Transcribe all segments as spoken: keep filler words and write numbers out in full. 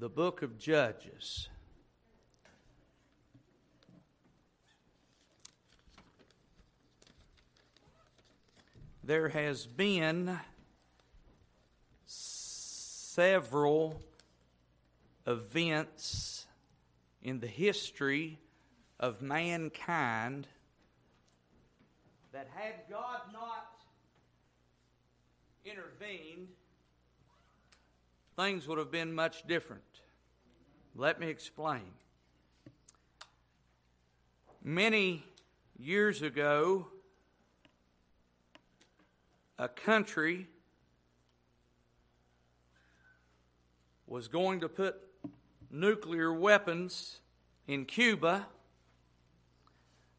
the book of Judges. There has been several events in the history of mankind that had God not intervened, things would have been much different. Let me explain. Many years ago, a country was going to put nuclear weapons in Cuba,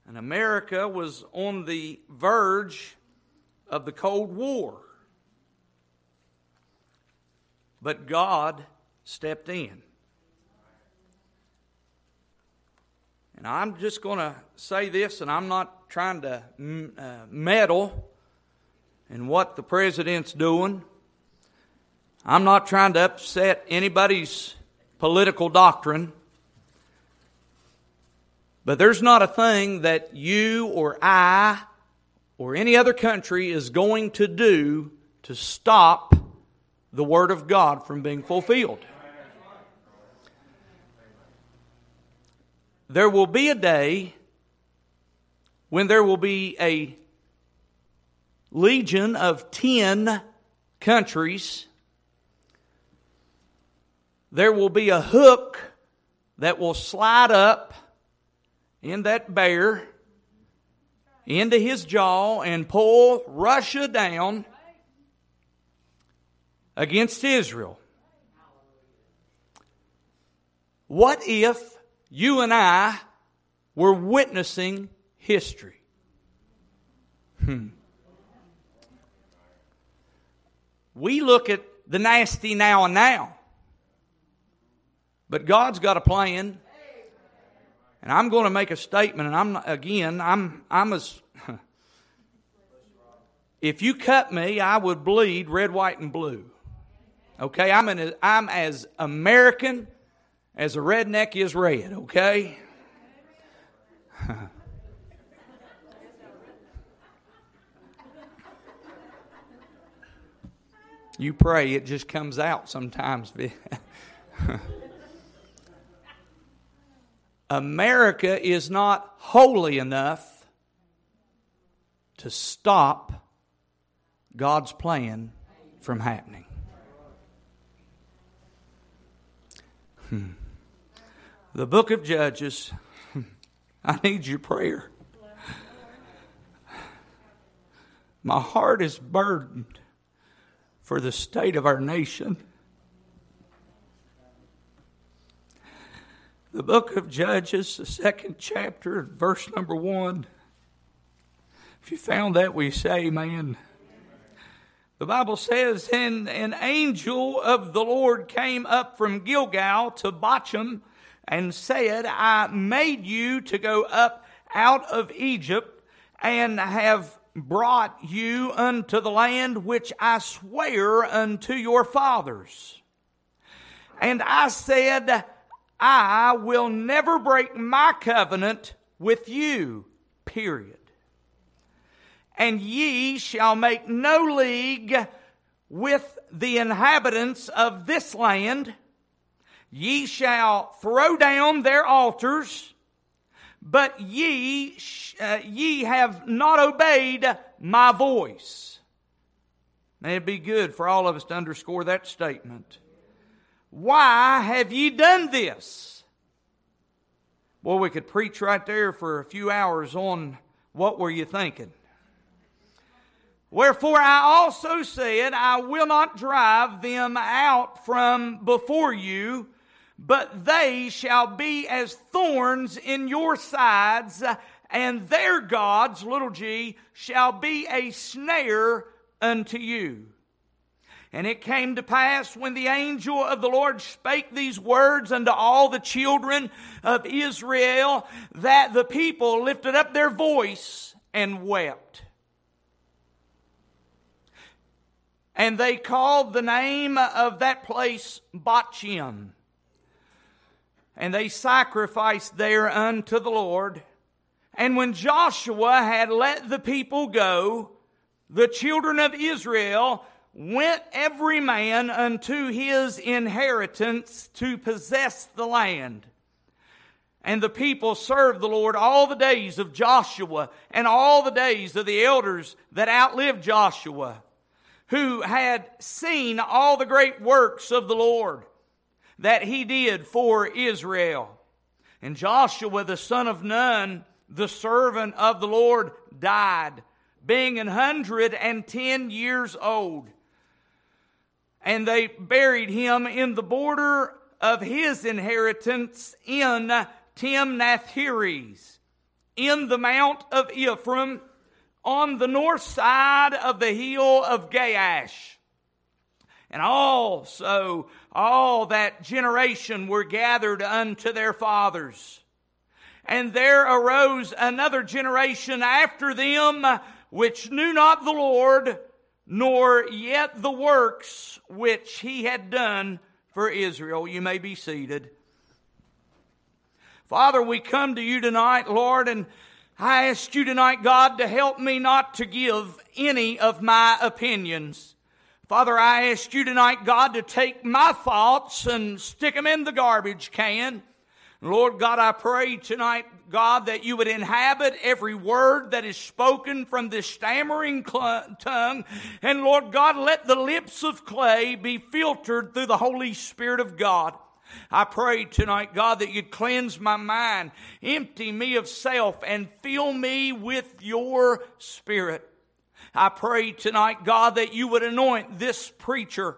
and America was on the verge of the Cold War. But God stepped in. And I'm just going to say this, and I'm not trying to uh, meddle in what the president's doing. I'm not trying to upset anybody's political doctrine. But there's not a thing that you or I or any other country is going to do to stop the Word of God from being fulfilled. There will be a day when there will be a legion of ten countries. There will be a hook that will slide up in that bear into his jaw and pull Russia down against Israel. What if you and I were witnessing history? Hmm. We look at the nasty now and now. But God's got a plan. And I'm going to make a statement, and I'm again, I'm I'm as if you cut me, I would bleed red, white, and blue. Okay, I'm an, I'm as American as a redneck is red, okay? You pray, it just comes out sometimes. America is not holy enough to stop God's plan from happening. Hmm. The book of Judges, I need your prayer. My heart is burdened for the state of our nation. The book of Judges, the second chapter, verse number one. If you found that, we say amen. The Bible says, and an angel of the Lord came up from Gilgal to Bochim and said, I made you to go up out of Egypt and have brought you unto the land which I swear unto your fathers. And I said, I will never break my covenant with you, period. And ye shall make no league with the inhabitants of this land. Ye shall throw down their altars, but ye uh, ye have not obeyed my voice. May it be good for all of us to underscore that statement. Why have ye done this? Boy, we could preach right there for a few hours on what were you thinking. Wherefore I also said, I will not drive them out from before you, but they shall be as thorns in your sides, and their gods, little g, shall be a snare unto you. And it came to pass when the angel of the Lord spake these words unto all the children of Israel, that the people lifted up their voice and wept. And they called the name of that place Bochim, and they sacrificed there unto the Lord. And when Joshua had let the people go, the children of Israel went every man unto his inheritance to possess the land. And the people served the Lord all the days of Joshua and all the days of the elders that outlived Joshua, who had seen all the great works of the Lord that he did for Israel. And Joshua the son of Nun, the servant of the Lord, died, being an hundred and ten years old. And they buried him in the border of his inheritance in Timnath-heres, in the mount of Ephraim, on the north side of the hill of Gaash. And also all that generation were gathered unto their fathers. And there arose another generation after them, which knew not the Lord, nor yet the works which he had done for Israel. You may be seated. Father, we come to you tonight, Lord, and I ask you tonight, God, to help me not to give any of my opinions. Father, I ask you tonight, God, to take my thoughts and stick them in the garbage can. Lord God, I pray tonight, God, that you would inhabit every word that is spoken from this stammering tongue. And Lord God, let the lips of clay be filtered through the Holy Spirit of God. I pray tonight, God, that you'd cleanse my mind, empty me of self, and fill me with your Spirit. I pray tonight, God, that you would anoint this preacher.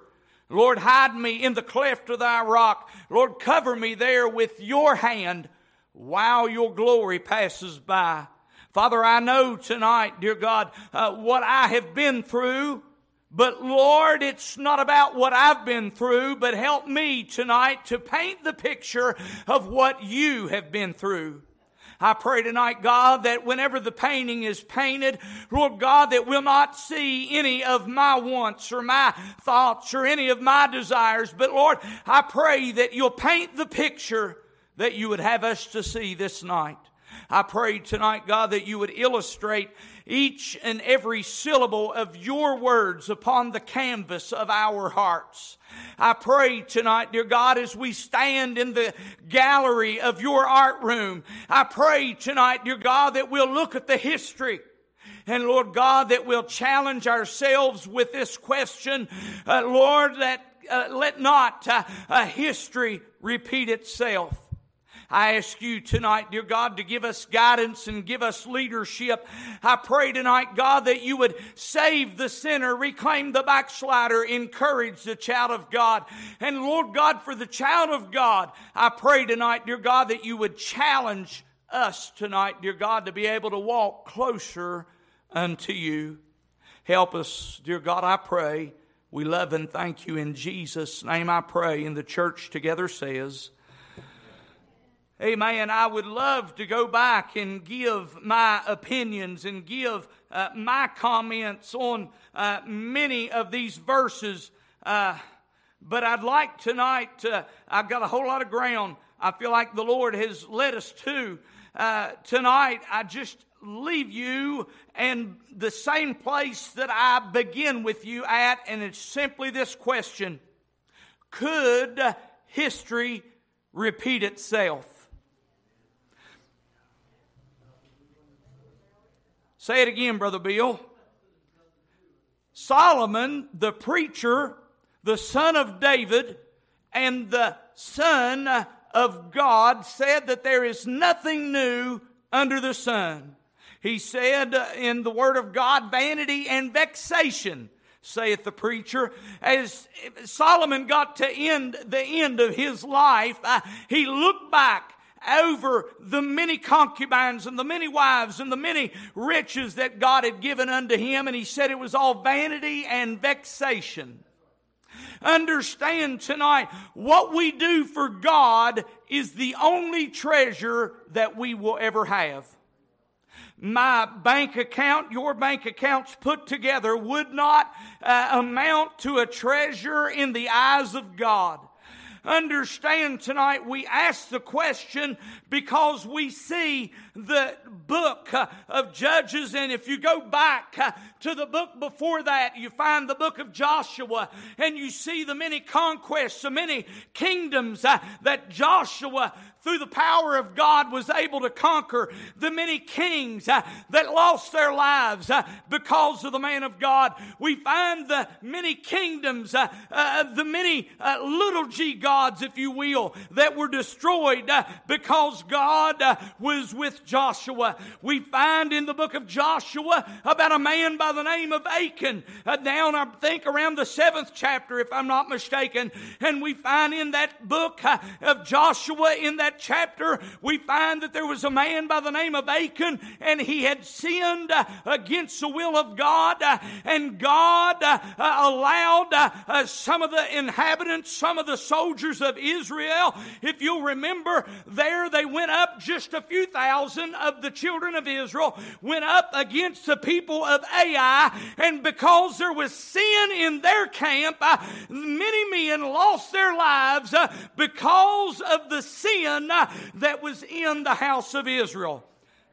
Lord, hide me in the cleft of thy rock. Lord, cover me there with your hand while your glory passes by. Father, I know tonight, dear God, uh, what I have been through. But Lord, it's not about what I've been through, but help me tonight to paint the picture of what you have been through. I pray tonight, God, that whenever the painting is painted, Lord God, that we'll not see any of my wants or my thoughts or any of my desires. But Lord, I pray that you'll paint the picture that you would have us to see this night. I pray tonight, God, that you would illustrate each and every syllable of your words upon the canvas of our hearts. I pray tonight, dear God, as we stand in the gallery of your art room, I pray tonight, dear God, that we'll look at the history. And Lord God, that we'll challenge ourselves with this question, uh, Lord, that uh, let not uh, uh, history repeat itself. I ask you tonight, dear God, to give us guidance and give us leadership. I pray tonight, God, that you would save the sinner, reclaim the backslider, encourage the child of God. And Lord God, for the child of God, I pray tonight, dear God, that you would challenge us tonight, dear God, to be able to walk closer unto you. Help us, dear God, I pray. We love and thank you in Jesus' name, I pray. And the church together says, amen. I would love to go back and give my opinions and give uh, my comments on uh, many of these verses. Uh, but I'd like tonight, uh, I've got a whole lot of ground I feel like the Lord has led us to. Uh, tonight, I just leave you in the same place that I begin with you at, and it's simply this question. Could history repeat itself? Say it again, Brother Bill. Solomon, the preacher, the son of David, and the son of God, said that there is nothing new under the sun. He said in the word of God, vanity and vexation, saith the preacher. As Solomon got to end the end of his life, uh, he looked back over the many concubines and the many wives and the many riches that God had given unto him, and he said it was all vanity and vexation. Understand tonight, what we do for God is the only treasure that we will ever have. My bank account, your bank accounts put together would not uh, amount to a treasure in the eyes of God. Understand tonight, we ask the question because we see the book of Judges, and if you go back to the book before that, you find the book of Joshua, and you see the many conquests, the many kingdoms that Joshua, through the power of God, was able to conquer, the many kings uh, that lost their lives uh, because of the man of God. We find the many kingdoms, uh, uh, the many uh, little g gods, if you will, that were destroyed uh, because God uh, was with Joshua. We find in the book of Joshua about a man by the name of Achan, uh, down I think around the seventh chapter, if I'm not mistaken. And we find in that book uh, of Joshua, in that chapter, we find that there was a man by the name of Achan, and he had sinned uh, against the will of God, uh, and God uh, uh, allowed uh, uh, some of the inhabitants, some of the soldiers of Israel, if you'll remember there, they went up, just a few thousand of the children of Israel went up against the people of Ai, and because there was sin in their camp, uh, many men lost their lives uh, because of the sin uh, that was in the house of Israel.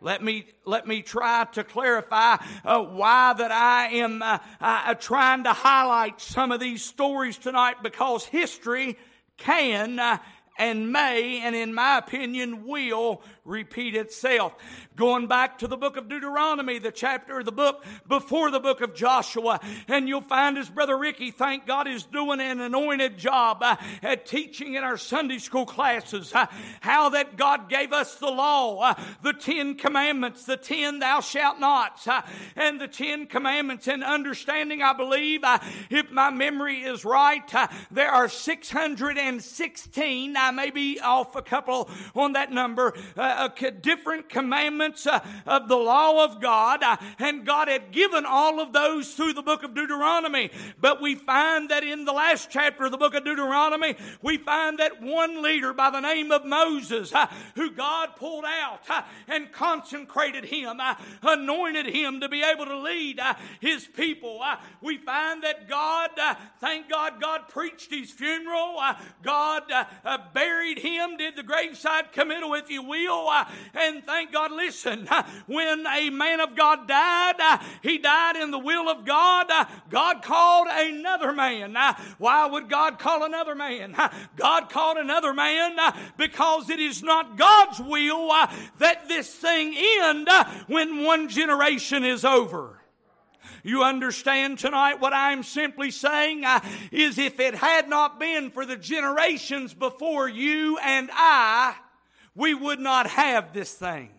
Let me let me try to clarify uh, why that I am uh, uh, trying to highlight some of these stories tonight, because history can uh, and may, and in my opinion will, repeat itself. Going back to the book of Deuteronomy, the chapter, the book before the book of Joshua, and you'll find his brother Ricky, thank God, is doing an anointed job uh, at teaching in our Sunday school classes uh, how that God gave us the law, uh, the Ten Commandments, the ten thou shalt nots, uh, and the Ten Commandments. And understanding, I believe, uh, if my memory is right, uh, there are six hundred sixteen, I may be off a couple on that number, uh, Uh, different commandments uh, of the law of God, uh, and God had given all of those through the book of Deuteronomy. But we find that in the last chapter of the book of Deuteronomy, we find that one leader by the name of Moses, uh, who God pulled out uh, and consecrated him, uh, anointed him to be able to lead uh, his people. Uh, we find that God, uh, thank God, God preached his funeral. Uh, God uh, uh, buried him, did the graveside committal, if you will. Uh, and thank God, listen, uh, when a man of God died, uh, he died in the will of God. Uh, God called another man. Uh, why would God call another man? Uh, God called another man uh, because it is not God's will uh, that this thing end uh, when one generation is over. You understand tonight what I'm simply saying uh, is if it had not been for the generations before you and I, we would not have this thing.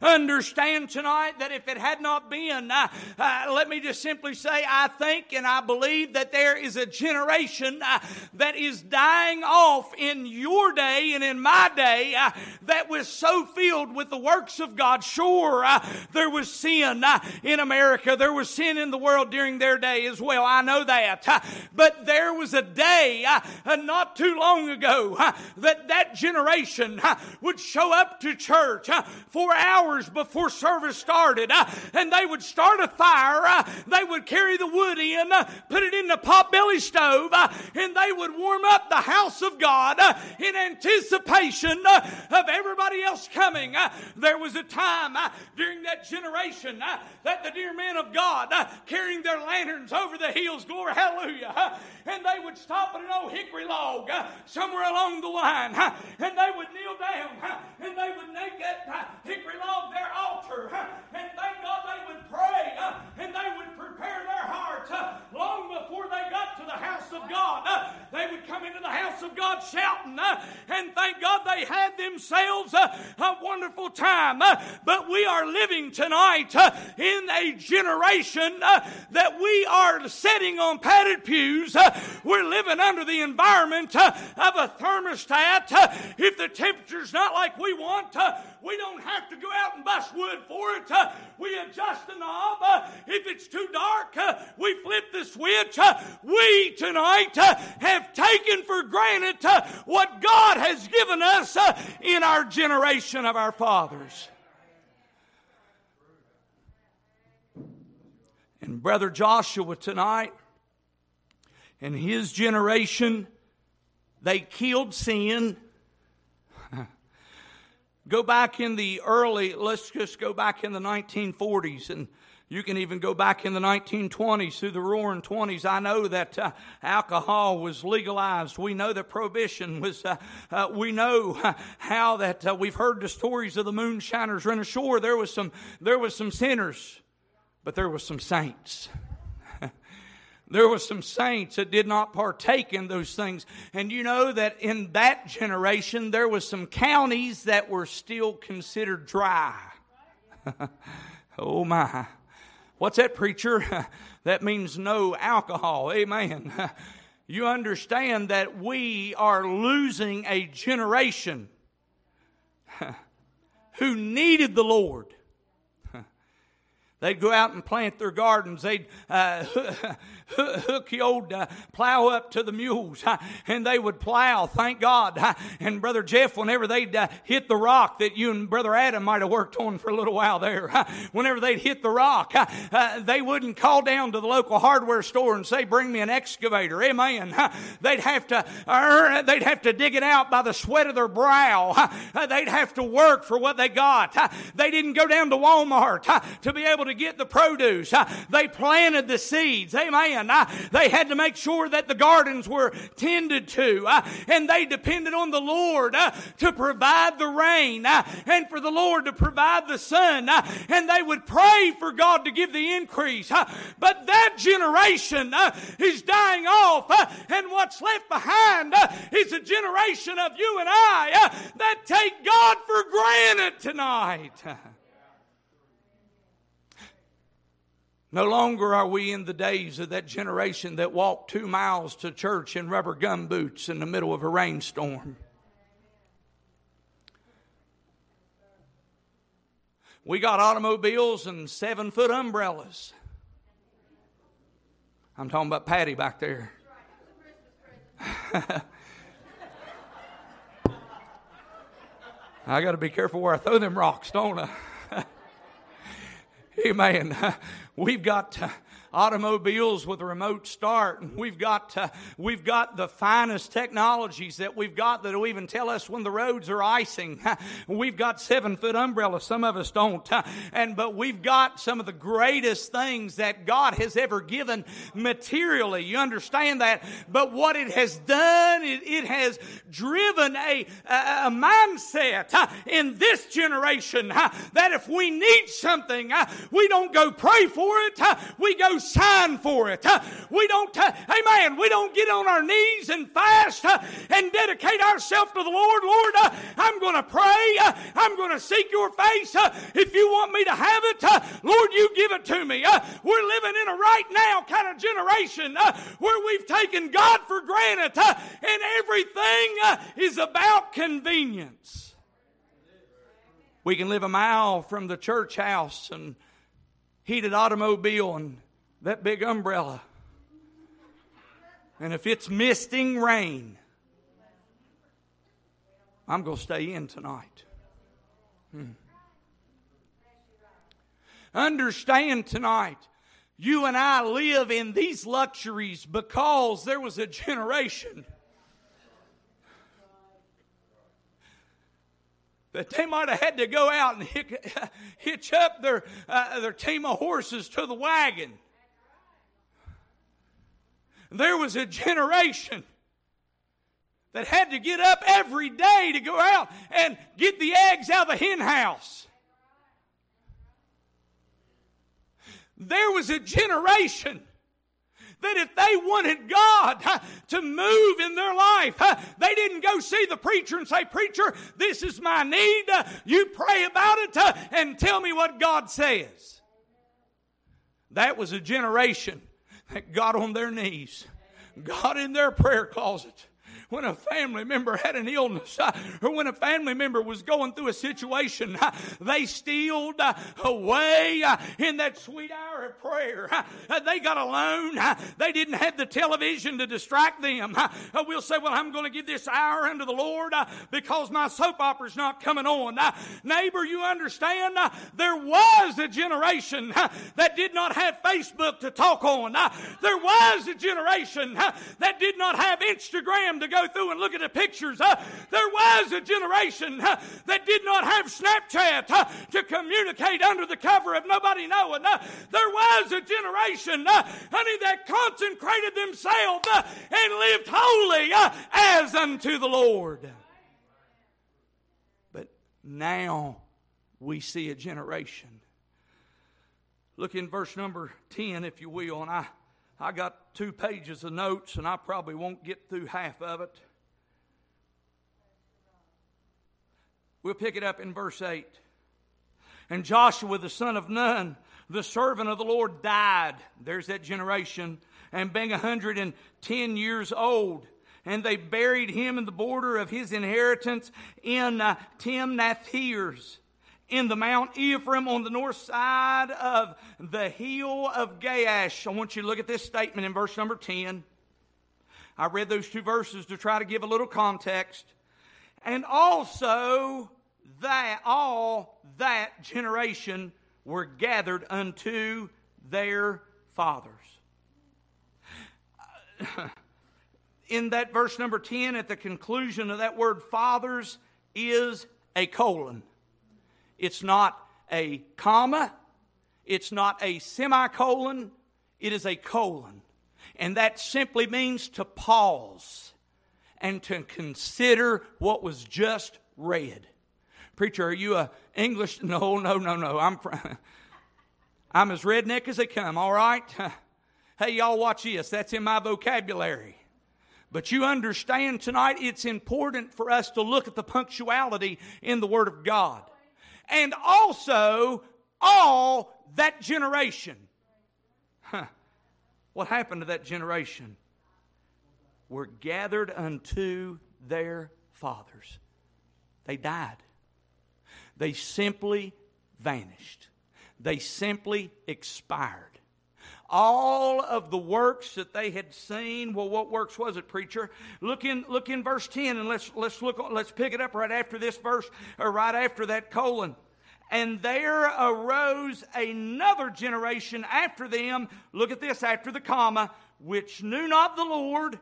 Understand tonight that if it had not been, uh, uh, let me just simply say, I think and I believe that there is a generation uh, that is dying off in your day and in my day uh, that was so filled with the works of God. Sure, uh, there was sin uh, in America. There was sin in the world during their day as well. I know that. Uh, but there was a day uh, uh, not too long ago uh, that that generation uh, would show up to church uh, for hours before service started, uh, and they would start a fire, uh, they would carry the wood in, uh, put it in the potbelly stove, uh, and they would warm up the house of God uh, in anticipation uh, of everybody else coming. Uh, there was a time uh, during that generation uh, that the dear men of God uh, carrying their lanterns over the hills, glory, hallelujah, uh, and they would stop at an old hickory log uh, somewhere along the line, uh, and they would kneel down, uh, and they would make that uh, hickory log their altar, and thank God they would pray, and they would prepare their hearts long before they got to the house of God. They would come into the house of God shouting, and thank God they had themselves a wonderful time. But we are living tonight in a generation that we are sitting on padded pews. We're living under the environment of a thermostat. If the temperature's not like we want, we don't have to go out and bust wood for it. Uh, we adjust the knob. Uh, if it's too dark, uh, we flip the switch. Uh, we tonight uh, have taken for granted uh, what God has given us uh, in our generation of our fathers. And Brother Joshua tonight and his generation They killed sin. Go back in the early, let's just go back in the nineteen forties, and you can even go back in the nineteen twenties, through the roaring twenties. I know that uh, alcohol was legalized. We know that prohibition was, uh, uh, we know uh, how that uh, we've heard the stories of the moonshiners run ashore. There was some, there was some sinners, but there was some saints. There were some saints that did not partake in those things. And you know that in that generation, there was some counties that were still considered dry. Oh my. What's that, preacher? That means no alcohol. Amen. You understand that we are losing a generation who needed the Lord. They'd go out and plant their gardens. They'd uh, hook the old uh, plow up to the mules, uh, and they would plow, thank God. Uh, and Brother Jeff, whenever they'd uh, hit the rock that you and Brother Adam might have worked on for a little while there, uh, whenever they'd hit the rock, uh, uh, they wouldn't call down to the local hardware store and say, bring me an excavator. Amen. Uh, they'd have to uh, they'd have to dig it out by the sweat of their brow. Uh, they'd have to work for what they got. Uh, they didn't go down to Walmart uh, to be able to to get the produce. Uh, they planted the seeds. Amen. Uh, they had to make sure that the gardens were tended to. Uh, and they depended on the Lord uh, to provide the rain uh, and for the Lord to provide the sun. Uh, and they would pray for God to give the increase. Uh, but that generation uh, is dying off. Uh, and what's left behind uh, is a generation of you and I uh, that take God for granted tonight. No longer are we in the days of that generation that walked two miles to church in rubber gumboots in the middle of a rainstorm. We got automobiles and seven-foot umbrellas. I'm talking about Patty back there. I got to be careful where I throw them rocks, don't I? Amen. Uh, we've got uh, automobiles with a remote start, and we've got uh, we've got the finest technologies that we've got that'll even tell us when the roads are icing. Uh, we've got seven-foot umbrellas. Some of us don't, uh, and but we've got some of the greatest things that God has ever given materially. You understand that? But what it has done, it, it has driven a a, a mindset uh, in this generation uh, that if we need something, uh, we don't go pray for it. Uh, we go sign for it. Uh, we don't, uh, amen, we don't get on our knees and fast uh, and dedicate ourselves to the Lord. Lord, uh, I'm going to pray. Uh, I'm going to seek your face. Uh, if you want me to have it, uh, Lord, you give it to me. Uh, we're living in a right now kind of generation uh, where we've taken God for granted uh, and everything uh, is about convenience. We can live a mile from the church house and heated automobile and that big umbrella. And if it's misting rain, I'm going to stay in tonight. Hmm. Understand tonight, you and I live in these luxuries because there was a generation that they might have had to go out and hitch up their uh, their team of horses to the wagon. There was a generation that had to get up every day to go out and get the eggs out of the hen house. There was a generation that if they wanted God uh, to move in their life, uh, they didn't go see the preacher and say, preacher, this is my need. Uh, you pray about it uh, and tell me what God says. That was a generation that got on their knees, got in their prayer closet. When a family member had an illness uh, or when a family member was going through a situation, uh, they stealed uh, away uh, in that sweet hour of prayer. Uh, they got alone. Uh, they didn't have the television to distract them. Uh, we'll say, well, I'm going to give this hour unto the Lord uh, because my soap opera's not coming on. Uh, neighbor, you understand? Uh, there was a generation uh, that did not have Facebook to talk on. Uh, there was a generation uh, that did not have Instagram to go go through and look at the pictures, uh, there was a generation uh, that did not have Snapchat uh, to communicate under the cover of nobody knowing. Uh, there was a generation, uh, honey, that consecrated themselves uh, and lived holy uh, as unto the Lord. But now we see a generation. Look in verse number ten, if you will, and I, I got two pages of notes, and I probably won't get through half of it. We'll pick it up in verse eight. And Joshua the son of Nun, the servant of the Lord, died. There's that generation. And being a hundred and ten years old, and they buried him in the border of his inheritance in uh, Timnath-heres, in the Mount Ephraim, on the north side of the hill of Gaash. I want you to look at this statement in verse number ten. I read those two verses to try to give a little context. And also that all that generation were gathered unto their fathers. In that verse number ten, at the conclusion of that word fathers is a colon. It's not a comma. It's not a semicolon. It is a colon. And that simply means to pause and to consider what was just read. Preacher, are you a English? No, no, no, no. I'm I'm as redneck as they come, all right? Hey, y'all watch this. That's in my vocabulary. But you understand tonight it's important for us to look at the punctuality in the Word of God. And also, all that generation. Huh. What happened to that generation? Were gathered unto their fathers. They died. They simply vanished. They simply expired. All of the works that they had seen. Well, what works was it, preacher? Look in, look in verse ten, and let's let's look. Let's pick it up right after this verse, or right after that colon. And there arose another generation after them. Look at this after the comma, which knew not the Lord,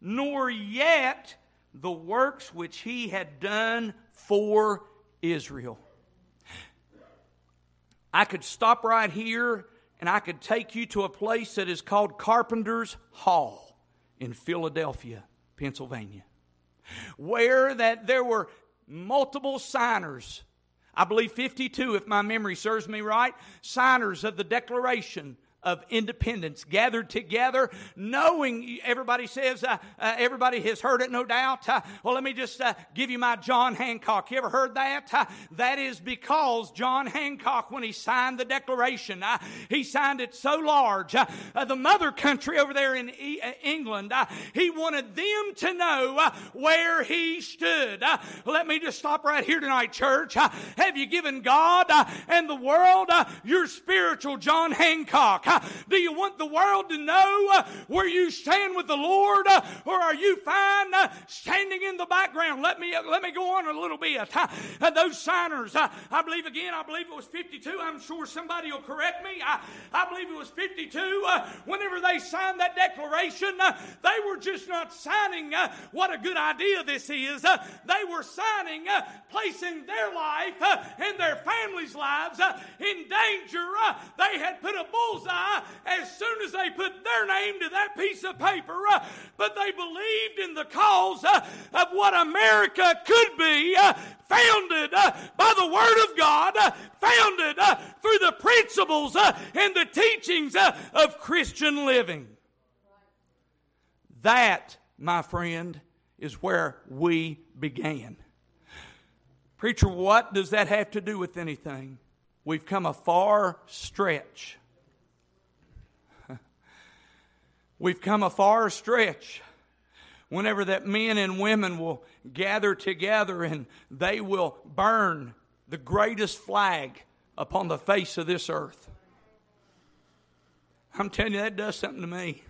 nor yet the works which He had done for Israel. I could stop right here. And I could take you to a place that is called Carpenter's Hall in Philadelphia, Pennsylvania, where that there were multiple signers. I believe fifty-two, if my memory serves me right, signers of the Declaration of Independence gathered together, knowing, everybody says, uh, uh, everybody has heard it, no doubt. Uh, well, let me just uh, give you my John Hancock. You ever heard that? Uh, that is because John Hancock, when he signed the Declaration, uh, he signed it so large. Uh, uh, the mother country over there in e- uh, England, uh, he wanted them to know uh, where he stood. Uh, let me just stop right here tonight, church. Uh, have you given God uh, and the world uh, your spiritual John Hancock? Do you want the world to know uh, where you stand with the Lord, uh, or are you fine uh, standing in the background? Let me uh, let me go on a little bit. Uh, uh, those signers, uh, I believe again, I believe it was fifty-two. I'm sure somebody will correct me. I, I believe it was fifty-two. Uh, whenever they signed that declaration, uh, they were just not signing uh, what a good idea this is. Uh, they were signing, uh, placing their life uh, and their family's lives uh, in danger. Uh, they had put a bullseye as soon as they put their name to that piece of paper, uh, but they believed in the cause uh, of what America could be, uh, founded uh, by the Word of God, uh, founded uh, through the principles uh, and the teachings uh, of Christian living. That, my friend, is where we began. Preacher, what does that have to do with anything? We've come a far stretch. We've come a far stretch whenever that men and women will gather together and they will burn the greatest flag upon the face of this earth. I'm telling you, that does something to me.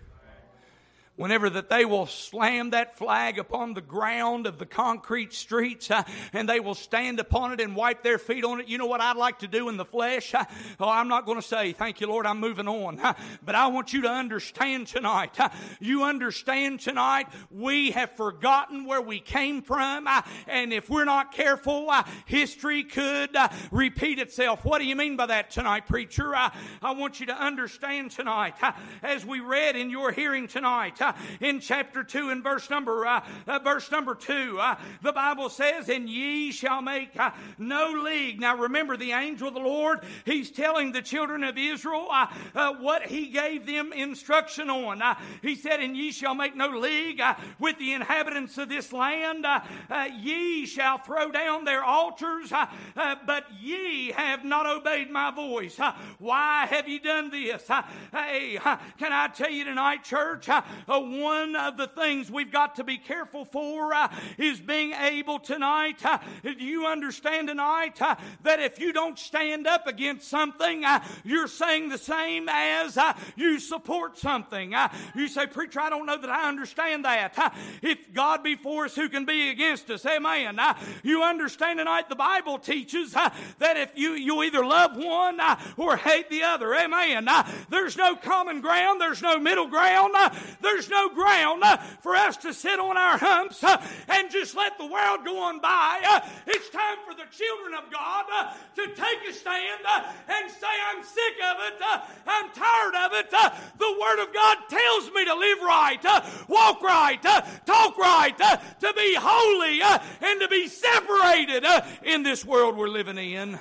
whenever that they will slam that flag upon the ground of the concrete streets uh, and they will stand upon it and wipe their feet on it. You know what I'd like to do in the flesh? Uh, oh, I'm not going to say, thank you, Lord, I'm moving on. Uh, but I want you to understand tonight. Uh, you understand tonight, we have forgotten where we came from. Uh, and if we're not careful, uh, history could uh, repeat itself. What do you mean by that tonight, preacher? Uh, I want you to understand tonight, uh, as we read in your hearing tonight, Uh, in chapter two and verse number uh, uh, verse number two, uh, the Bible says, and ye shall make uh, no league. Now remember, the angel of the Lord, he's telling the children of Israel uh, uh, what he gave them instruction on. Uh, he said, and ye shall make no league uh, with the inhabitants of this land. Uh, uh, ye shall throw down their altars, uh, uh, but ye have not obeyed my voice. Uh, why have ye done this? Uh, hey, uh, can I tell you tonight, church, uh, Uh, one of the things we've got to be careful for uh, is being able tonight, uh, do you understand tonight uh, that if you don't stand up against something, uh, you're saying the same as uh, you support something. Uh, you say, preacher, I don't know that I understand that. Uh, if God be for us, who can be against us? Amen. Uh, you understand tonight, the Bible teaches uh, that if you, you either love one uh, or hate the other. Amen. Uh, there's no common ground. There's no middle ground. Uh, there's There's no ground uh, for us to sit on our humps uh, and just let the world go on by. Uh, it's time for the children of God uh, to take a stand uh, and say, I'm sick of it. Uh, I'm tired of it. Uh, the Word of God tells me to live right, uh, walk right, uh, talk right, uh, to be holy uh, and to be separated uh, in this world we're living in.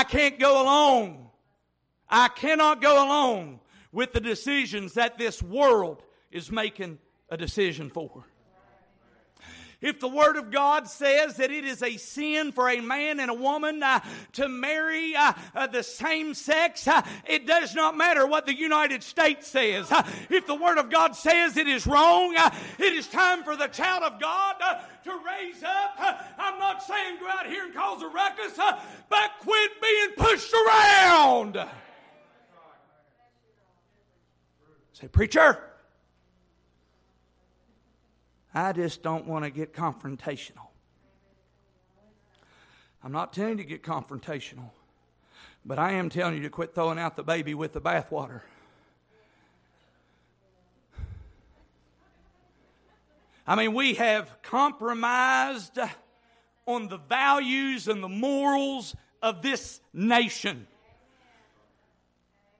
I can't go along. I cannot go along with the decisions that this world is making a decision for. If the Word of God says that it is a sin for a man and a woman uh, to marry uh, uh, the same sex, uh, it does not matter what the United States says. Uh, if the Word of God says it is wrong, uh, it is time for the child of God uh, to raise up. Uh, I'm not saying go out here and cause a ruckus, uh, but quit being pushed around. Say, preacher, I just don't want to get confrontational. I'm not telling you to get confrontational, but I am telling you to quit throwing out the baby with the bathwater. I mean, we have compromised on the values and the morals of this nation.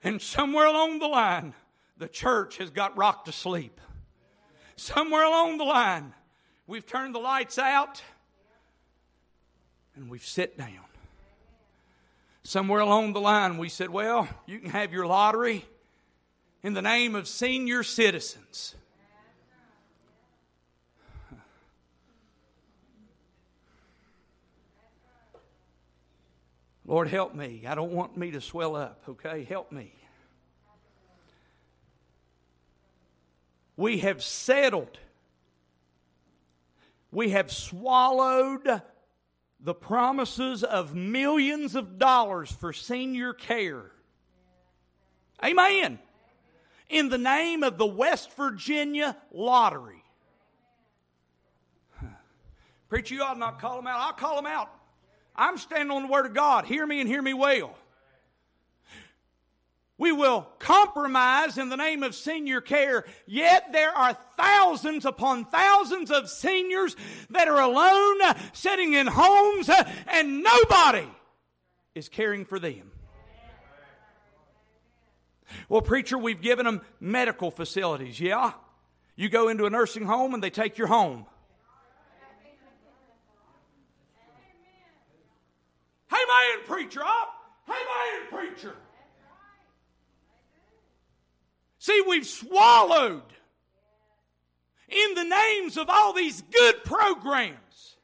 And somewhere along the line, the church has got rocked to sleep. Somewhere along the line, we've turned the lights out and we've sat down. Somewhere along the line, we said, well, you can have your lottery in the name of senior citizens. Lord, help me. I don't want me to swell up, okay? Help me. We have settled. We have swallowed the promises of millions of dollars for senior care. Amen. In the name of the West Virginia lottery. Preacher, you ought not call them out. I'll call them out. I'm standing on the Word of God. Hear me and hear me well. We will compromise in the name of senior care, yet there are thousands upon thousands of seniors that are alone, uh, sitting in homes, uh, and nobody is caring for them. Well, preacher, we've given them medical facilities, yeah? You go into a nursing home and they take your home. Hey, man, preacher, up! Hey, man, preacher! See, we've swallowed in the names of all these good programs.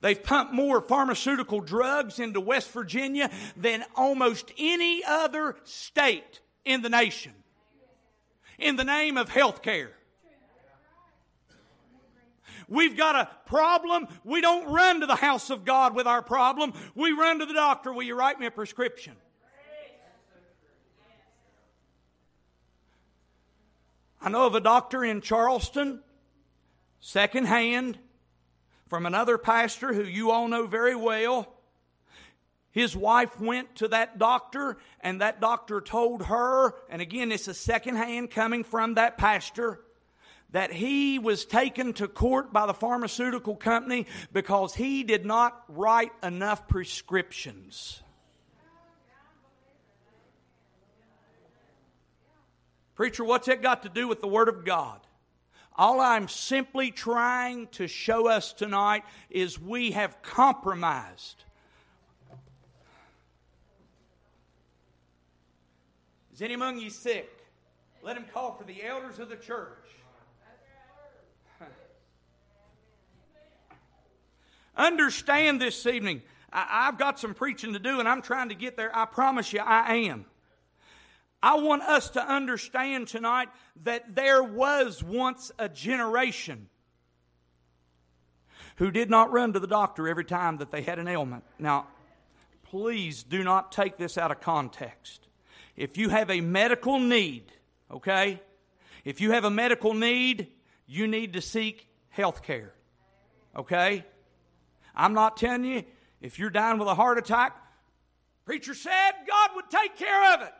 They've pumped more pharmaceutical drugs into West Virginia than almost any other state in the nation, in the name of health care. We've got a problem. We don't run to the house of God with our problem. We run to the doctor. Will you write me a prescription? I know of a doctor in Charleston, secondhand, from another pastor who you all know very well. His wife went to that doctor, and that doctor told her, and again, it's a secondhand coming from that pastor, that he was taken to court by the pharmaceutical company because he did not write enough prescriptions. Preacher, what's that got to do with the Word of God? All I'm simply trying to show us tonight is we have compromised. Is any among you sick? Let him call for the elders of the church. Understand this evening, I, I've got some preaching to do, and I'm trying to get there. I promise you I am. I want us to understand tonight that there was once a generation who did not run to the doctor every time that they had an ailment. Now, please do not take this out of context. If you have a medical need, okay? If you have a medical need, you need to seek health care, okay? I'm not telling you, if you're dying with a heart attack, preacher said God would take care of it.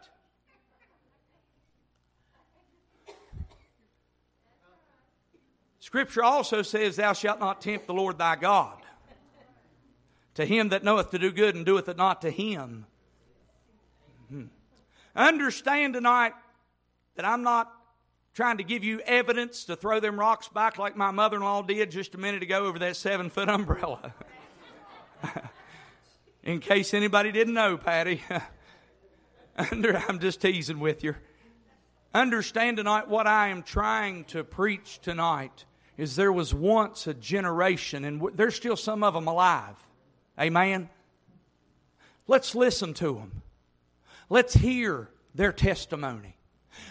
Scripture also says, thou shalt not tempt the Lord thy God. To him that knoweth to do good and doeth it not to him. Mm-hmm. Understand tonight that I'm not trying to give you evidence to throw them rocks back like my mother-in-law did just a minute ago over that seven-foot umbrella. In case anybody didn't know, Patty. Under, I'm just teasing with you. Understand tonight what I am trying to preach tonight. Is there was once a generation, and there's still some of them alive. Amen? Let's listen to them. Let's hear their testimony.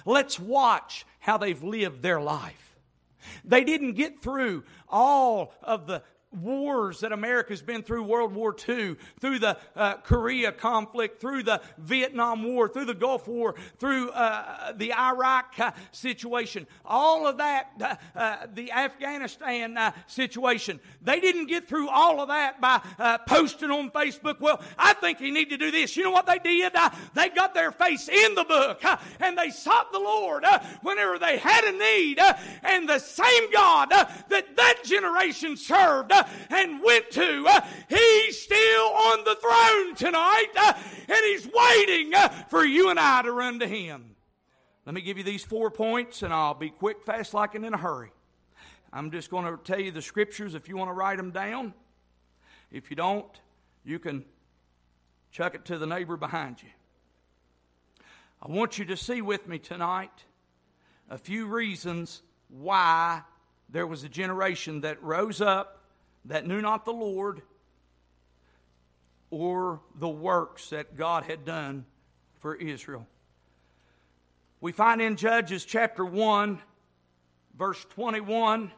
Let's watch how they've lived their life. They didn't get through all of the wars that America's been through, World War Two, through the uh, Korea conflict, through the Vietnam War, through the Gulf War, through uh, the Iraq uh, situation, all of that, uh, uh, the Afghanistan uh, situation. They didn't get through all of that by uh, posting on Facebook, well, I think you need to do this. You know what they did? Uh, they got their face in the book uh, and they sought the Lord uh, whenever they had a need. Uh, and the same God uh, that that generation served uh, and went to, uh, he's still on the throne tonight, uh, and he's waiting uh, for you and I to run to him. Let me give you these four points, and I'll be quick, fast, like, and in a hurry. I'm just going to tell you the scriptures if you want to write them down. If you don't, you can chuck it to the neighbor behind you. I want you to see with me tonight a few reasons why there was a generation that rose up that knew not the Lord or the works that God had done for Israel. We find in Judges chapter one, verse twenty-one,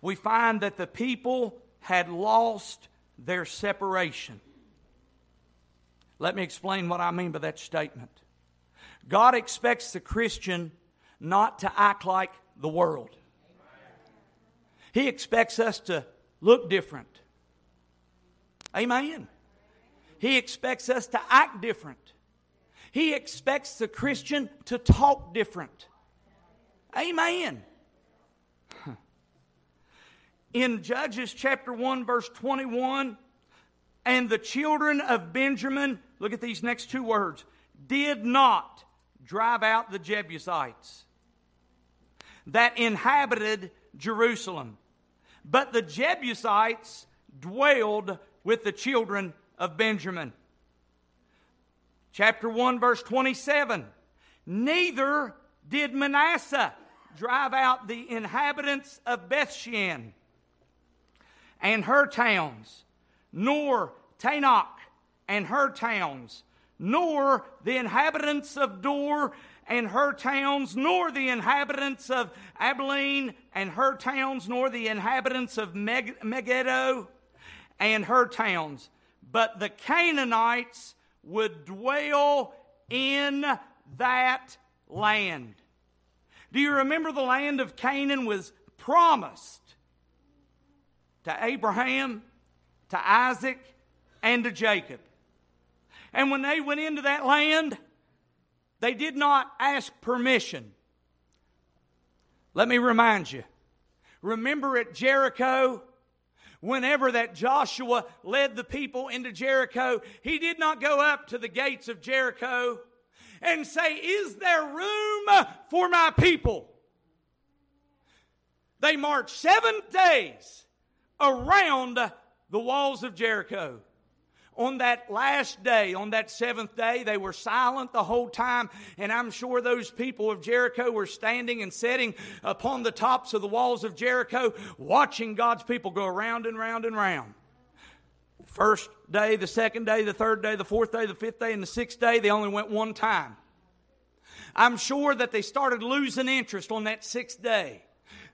we find that the people had lost their separation. Let me explain what I mean by that statement. God expects the Christian not to act like the world. He expects us to look different. Amen. He expects us to act different. He expects the Christian to talk different. Amen. In Judges chapter one, verse twenty-one, and the children of Benjamin, look at these next two words, did not drive out the Jebusites that inhabited Jerusalem. But the Jebusites dwelled with the children of Benjamin. Chapter one, verse twenty-seven. Neither did Manasseh drive out the inhabitants of Bethshean and her towns, nor Tanakh and her towns, nor the inhabitants of Dor and her towns, nor the inhabitants of Abilene and her towns, nor the inhabitants of Meg- Megiddo and her towns. But the Canaanites would dwell in that land. Do you remember the land of Canaan was promised to Abraham, to Isaac, and to Jacob? And when they went into that land, they did not ask permission. Let me remind you, remember at Jericho, whenever that Joshua led the people into Jericho, he did not go up to the gates of Jericho and say, "Is there room for my people?" They marched seven days around the walls of Jericho. On that last day, on that seventh day, they were silent the whole time. And I'm sure those people of Jericho were standing and sitting upon the tops of the walls of Jericho, watching God's people go around and round and round. First day, the second day, the third day, the fourth day, the fifth day, and the sixth day, they only went one time. I'm sure that they started losing interest on that sixth day.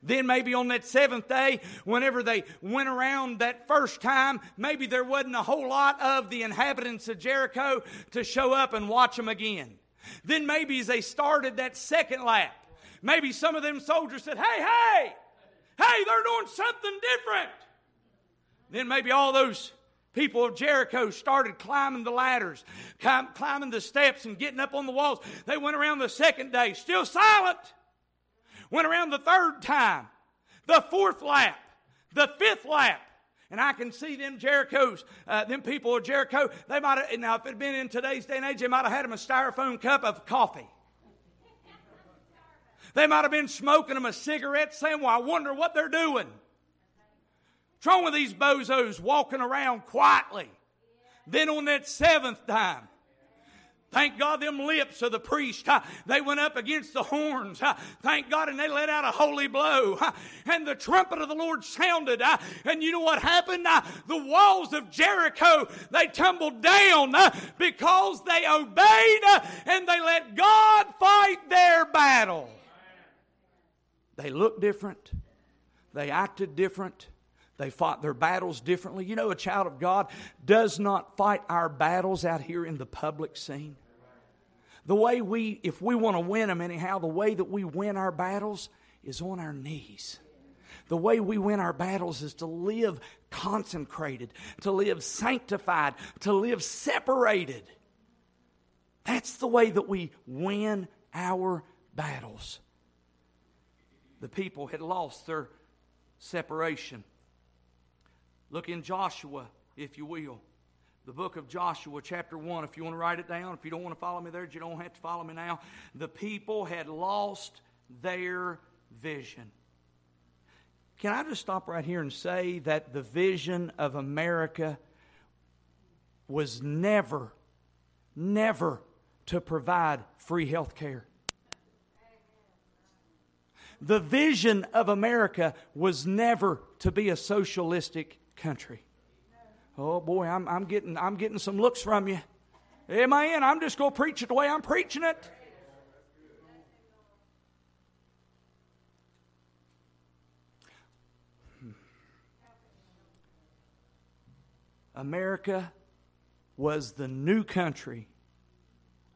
Then maybe on that seventh day, whenever they went around that first time, maybe there wasn't a whole lot of the inhabitants of Jericho to show up and watch them again. Then maybe as they started that second lap, maybe some of them soldiers said, hey, hey, hey, they're doing something different. Then maybe all those people of Jericho started climbing the ladders, climbing the steps and getting up on the walls. They went around the second day, still silent. Went around the third time, the fourth lap, the fifth lap. And I can see them Jerichos, uh, them people of Jericho, they might have, now if it had been in today's day and age, they might have had them a styrofoam cup of coffee. They might have been smoking them a cigarette saying, well, I wonder what they're doing. What's wrong with these bozos walking around quietly? Then on that seventh time, thank God them lips of the priest, huh? They went up against the horns, huh? Thank God, and they let out a holy blow. Huh? And the trumpet of the Lord sounded, huh? And you know what happened? Huh? The walls of Jericho, they tumbled down, huh? Because they obeyed, huh? And they let God fight their battle. They looked different. They acted different. They fought their battles differently. You know, a child of God does not fight our battles out here in the public scene. The way we, if we want to win them anyhow, the way that we win our battles is on our knees. The way we win our battles is to live consecrated, to live sanctified, to live separated. That's the way that we win our battles. The people had lost their separation. Look in Joshua, if you will. The book of Joshua, chapter one. If you want to write it down, if you don't want to follow me there, you don't have to follow me now. The people had lost their vision. Can I just stop right here and say that the vision of America was never, never to provide free health care. The vision of America was never to be a socialistic country. Oh boy, I'm, I'm getting I'm getting some looks from you. Amen. I'm just going to preach it the way I'm preaching it. America was the new country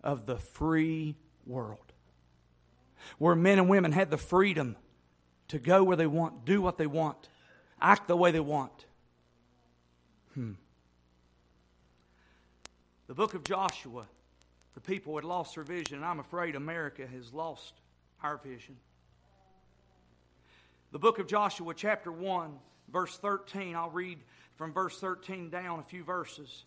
of the free world, where men and women had the freedom to go where they want, do what they want, act the way they want. Hmm. The book of Joshua, the people had lost their vision, and I'm afraid America has lost our vision. The book of Joshua, chapter one, verse thirteen, I'll read from verse thirteen down a few verses.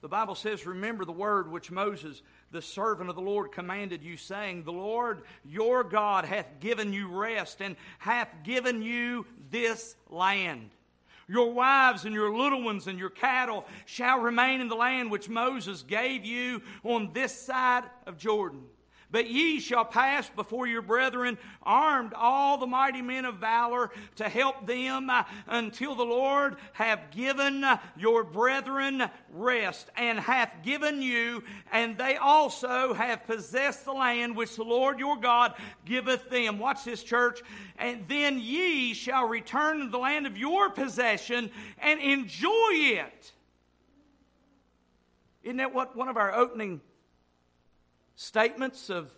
The Bible says, remember the word which Moses, the servant of the Lord, commanded you, saying, the Lord your God hath given you rest, and hath given you this land. Your wives and your little ones and your cattle shall remain in the land which Moses gave you on this side of Jordan. But ye shall pass before your brethren, armed all the mighty men of valor, to help them until the Lord have given your brethren rest, and hath given you, and they also have possessed the land which the Lord your God giveth them. Watch this, church. And then ye shall return to the land of your possession and enjoy it. Isn't that what one of our opening statements of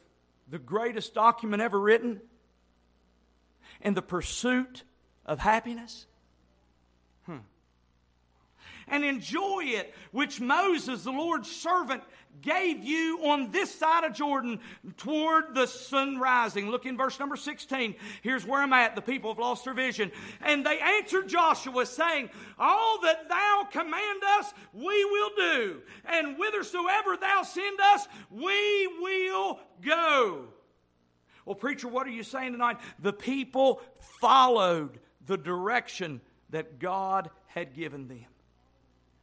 the greatest document ever written and the pursuit of happiness? Hmm. And enjoy it, which Moses, the Lord's servant, gave you on this side of Jordan toward the sun rising. Look in verse number sixteen. Here's where I'm at. The people have lost their vision. And they answered Joshua, saying, all that thou command us, we will do. And whithersoever thou send us, we will go. Well, preacher, what are you saying tonight? The people followed the direction that God had given them.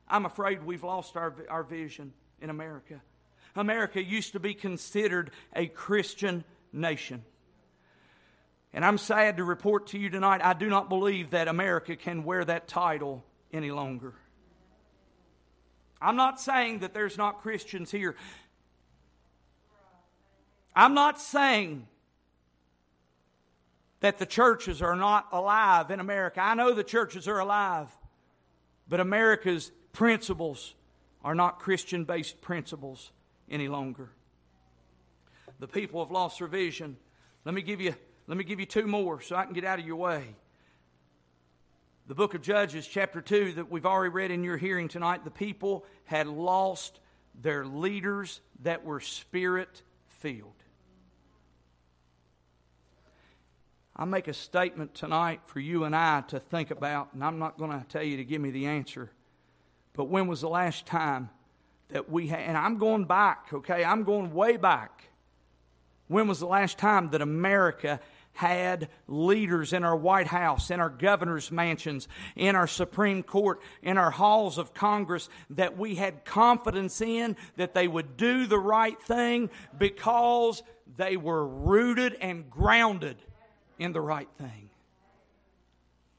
I'm afraid we've lost our, our vision in America. America used to be considered a Christian nation. And I'm sad to report to you tonight, I do not believe that America can wear that title any longer. I'm not saying that there's not Christians here. I'm not saying that the churches are not alive in America. I know the churches are alive. But America's principles are not Christian-based principles any longer. The people have lost their vision. Let me give you, let me give you two more so I can get out of your way. The book of Judges, chapter two, that we've already read in your hearing tonight, the people had lost their leaders that were spirit-filled. I make a statement tonight for you and I to think about, and I'm not going to tell you to give me the answer. But when was the last time that we had, and I'm going back, okay? I'm going way back. When was the last time that America had leaders in our White House, in our governor's mansions, in our Supreme Court, in our halls of Congress that we had confidence in that they would do the right thing because they were rooted and grounded in the right thing?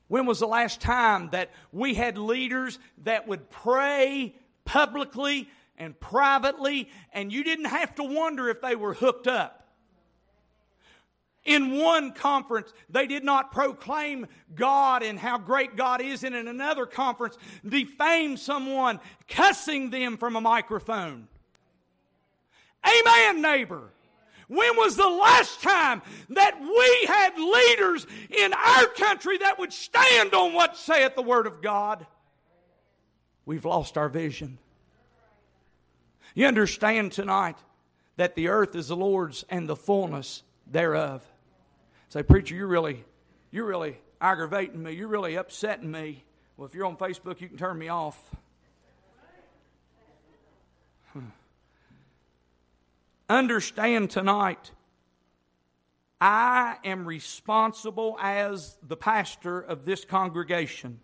When was the last time that we had leaders that would pray publicly and privately, and you didn't have to wonder if they were hooked up? In one conference, they did not proclaim God and how great God is, and in another conference, defame someone, cussing them from a microphone. Amen, neighbor. When was the last time that we had leaders in our country that would stand on what saith the Word of God? We've lost our vision. You understand tonight that the earth is the Lord's and the fullness thereof. Say, preacher, you're really, you're really aggravating me. You're really upsetting me. Well, if you're on Facebook, you can turn me off. Hmm. Understand tonight, I am responsible as the pastor of this congregation.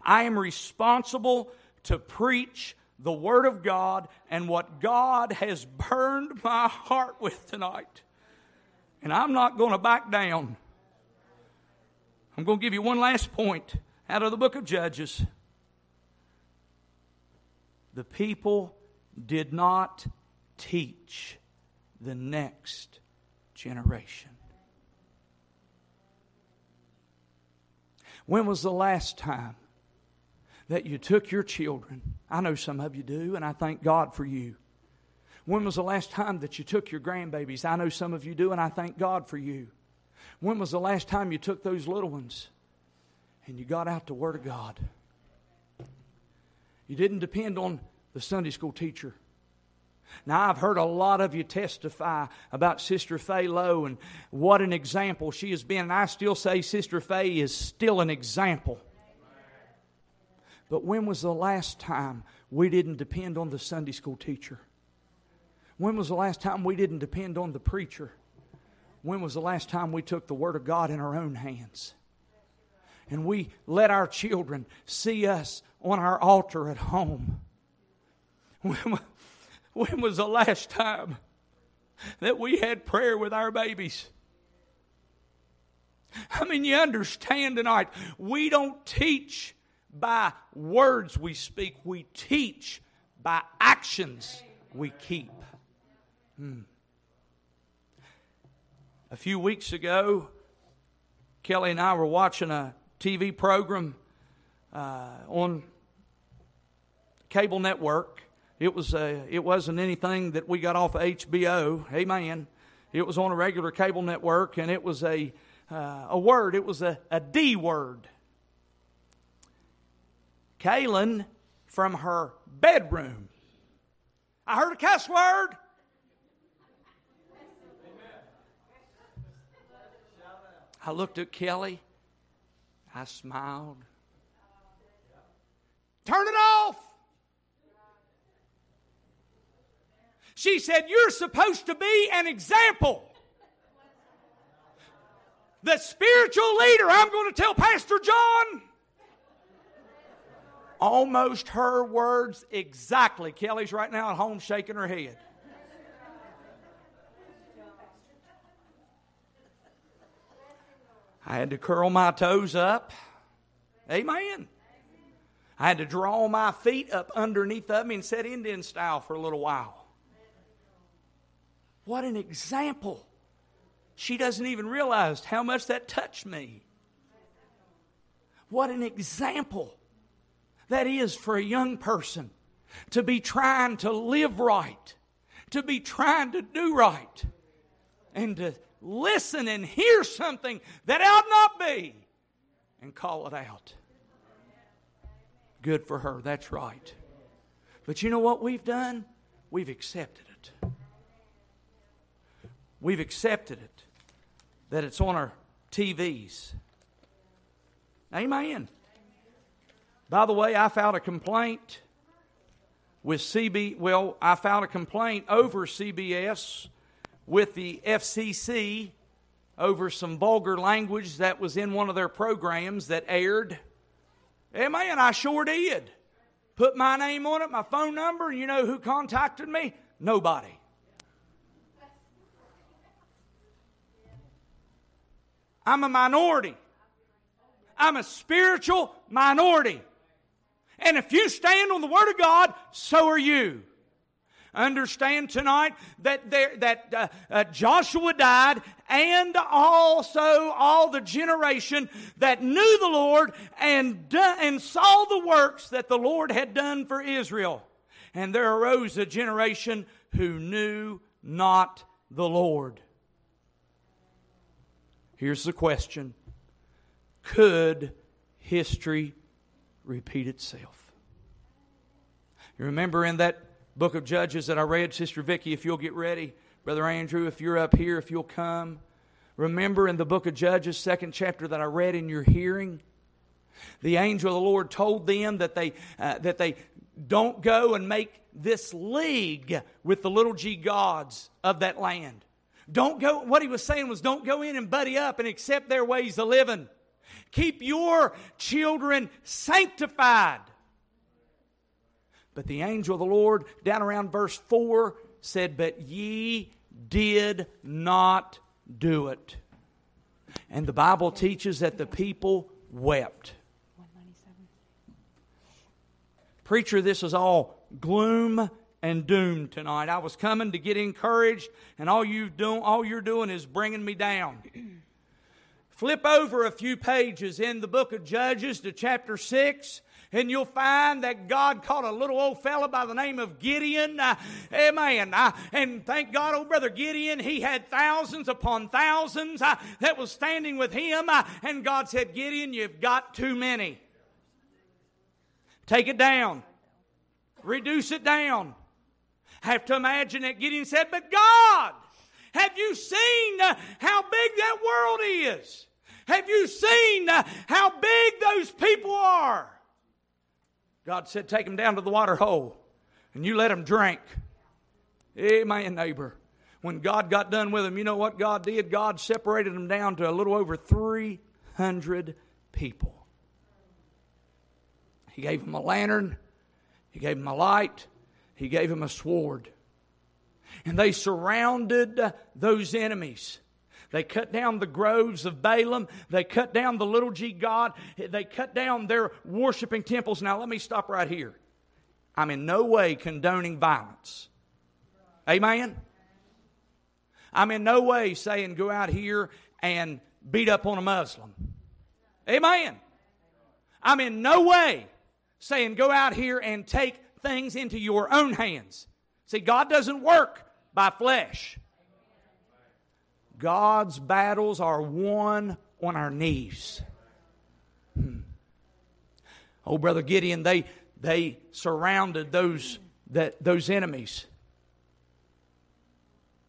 I am responsible to preach the Word of God and what God has burned my heart with tonight. And I'm not going to back down. I'm going to give you one last point out of the book of Judges. The people did not teach the next generation. When was the last time that you took your children? I know some of you do, and I thank God for you. When was the last time that you took your grandbabies? I know some of you do, and I thank God for you. When was the last time you took those little ones and you got out the Word of God? You didn't depend on the Sunday school teacher. Now, I've heard a lot of you testify about Sister Faye Lowe and what an example she has been. And I still say Sister Faye is still an example. But when was the last time we didn't depend on the Sunday school teacher? When was the last time we didn't depend on the preacher? When was the last time we took the Word of God in our own hands? And we let our children see us on our altar at home. When When was the last time that we had prayer with our babies? I mean, you understand tonight, we don't teach by words we speak. We teach by actions we keep. Hmm. A few weeks ago, Kelly and I were watching a T V program uh, on cable network. It was a, it wasn't anything that we got off of H B O. Amen. It was on a regular cable network, and it was a uh, a word. It was a, a D word. Kaylin, from her bedroom. I heard a cuss word. I looked at Kelly. I smiled. Turn it off. She said, you're supposed to be an example. The spiritual leader, I'm going to tell Pastor John. Almost her words exactly. Kelly's right now at home shaking her head. I had to curl my toes up. Amen. I had to draw my feet up underneath of me and sit Indian style for a little while. What an example. She doesn't even realize how much that touched me. What an example that is for a young person to be trying to live right, to be trying to do right, and to listen and hear something that ought not be and call it out. Good for her, that's right. But you know what we've done? We've accepted it. We've accepted it, that it's on our T Vs. Amen. By the way, I filed a complaint with C B S. Well, I filed a complaint over C B S with the F C C over some vulgar language that was in one of their programs that aired. Hey, man, I sure did. Put my name on it, my phone number, and you know who contacted me? Nobody. I'm a minority. I'm a spiritual minority. And if you stand on the Word of God, so are you. Understand tonight that there, that uh, uh, Joshua died, and also all the generation that knew the Lord and uh, and saw the works that the Lord had done for Israel. And there arose a generation who knew not the Lord. Here's the question. Could history repeat itself? You remember in that book of Judges that I read, Sister Vicki, if you'll get ready, Brother Andrew, if you're up here, if you'll come. Remember in the book of Judges, second chapter that I read in your hearing, the angel of the Lord told them that they uh, that they don't go and make this league with the little g gods of that land. Don't go. What he was saying was, don't go in and buddy up and accept their ways of living. Keep your children sanctified. But the angel of the Lord, down around verse four, said, but ye did not do it. And the Bible teaches that the people wept. Preacher, this is all gloom and doom tonight. I was coming to get encouraged, and all, you've do, all you're doing is bringing me down. Flip over a few pages in the book of Judges to chapter six. And you'll find that God caught a little old fella by the name of Gideon. Uh, amen. Uh, and thank God, old brother Gideon, he had thousands upon thousands uh, that was standing with him. Uh, and God said, Gideon, you've got too many. Take it down. Reduce it down. I have to imagine that Gideon said, but God, have you seen uh, how big that world is? Have you seen uh, how big those people are? God said, take them down to the water hole and you let them drink. Amen, neighbor. When God got done with them, you know what God did? God separated them down to a little over three hundred people. He gave them a lantern. He gave them a light. He gave them a sword. And they surrounded those enemies. They cut down the groves of Balaam. They cut down the little g god. They cut down their worshiping temples. Now, let me stop right here. I'm in no way condoning violence. Amen? I'm in no way saying go out here and beat up on a Muslim. Amen? I'm in no way saying go out here and take things into your own hands. See, God doesn't work by flesh. God's battles are won on our knees. Hmm. Oh, Brother Gideon, they they surrounded those that those enemies.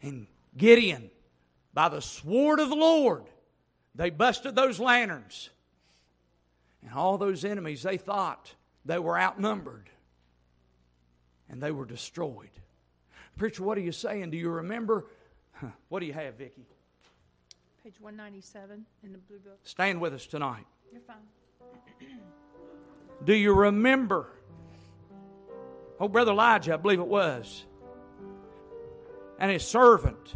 And Gideon, by the sword of the Lord, they busted those lanterns. And all those enemies, they thought they were outnumbered. And they were destroyed. Preacher, what are you saying? Do you remember? Huh. What do you have, Vicki? Page one ninety-seven in the blue book. Stand with us tonight. You're fine. Do you remember? Oh, Brother Elijah, I believe it was. And his servant.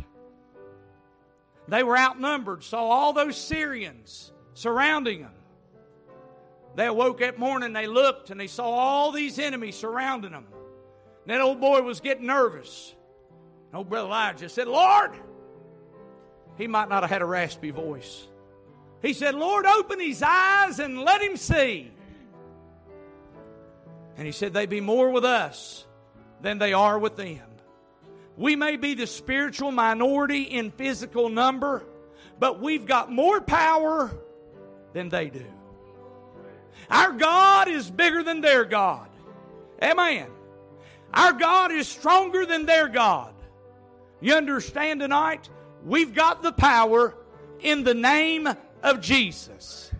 They were outnumbered. Saw all those Syrians surrounding them. They awoke that morning, they looked, and they saw all these enemies surrounding them. And that old boy was getting nervous. And old Brother Elijah said, Lord, he might not have had a raspy voice. He said, Lord, open his eyes and let him see. And he said, they be more with us than they are with them. We may be the spiritual minority in physical number, but we've got more power than they do. Our God is bigger than their God. Amen. Our God is stronger than their God. You understand tonight? We've got the power in the name of Jesus.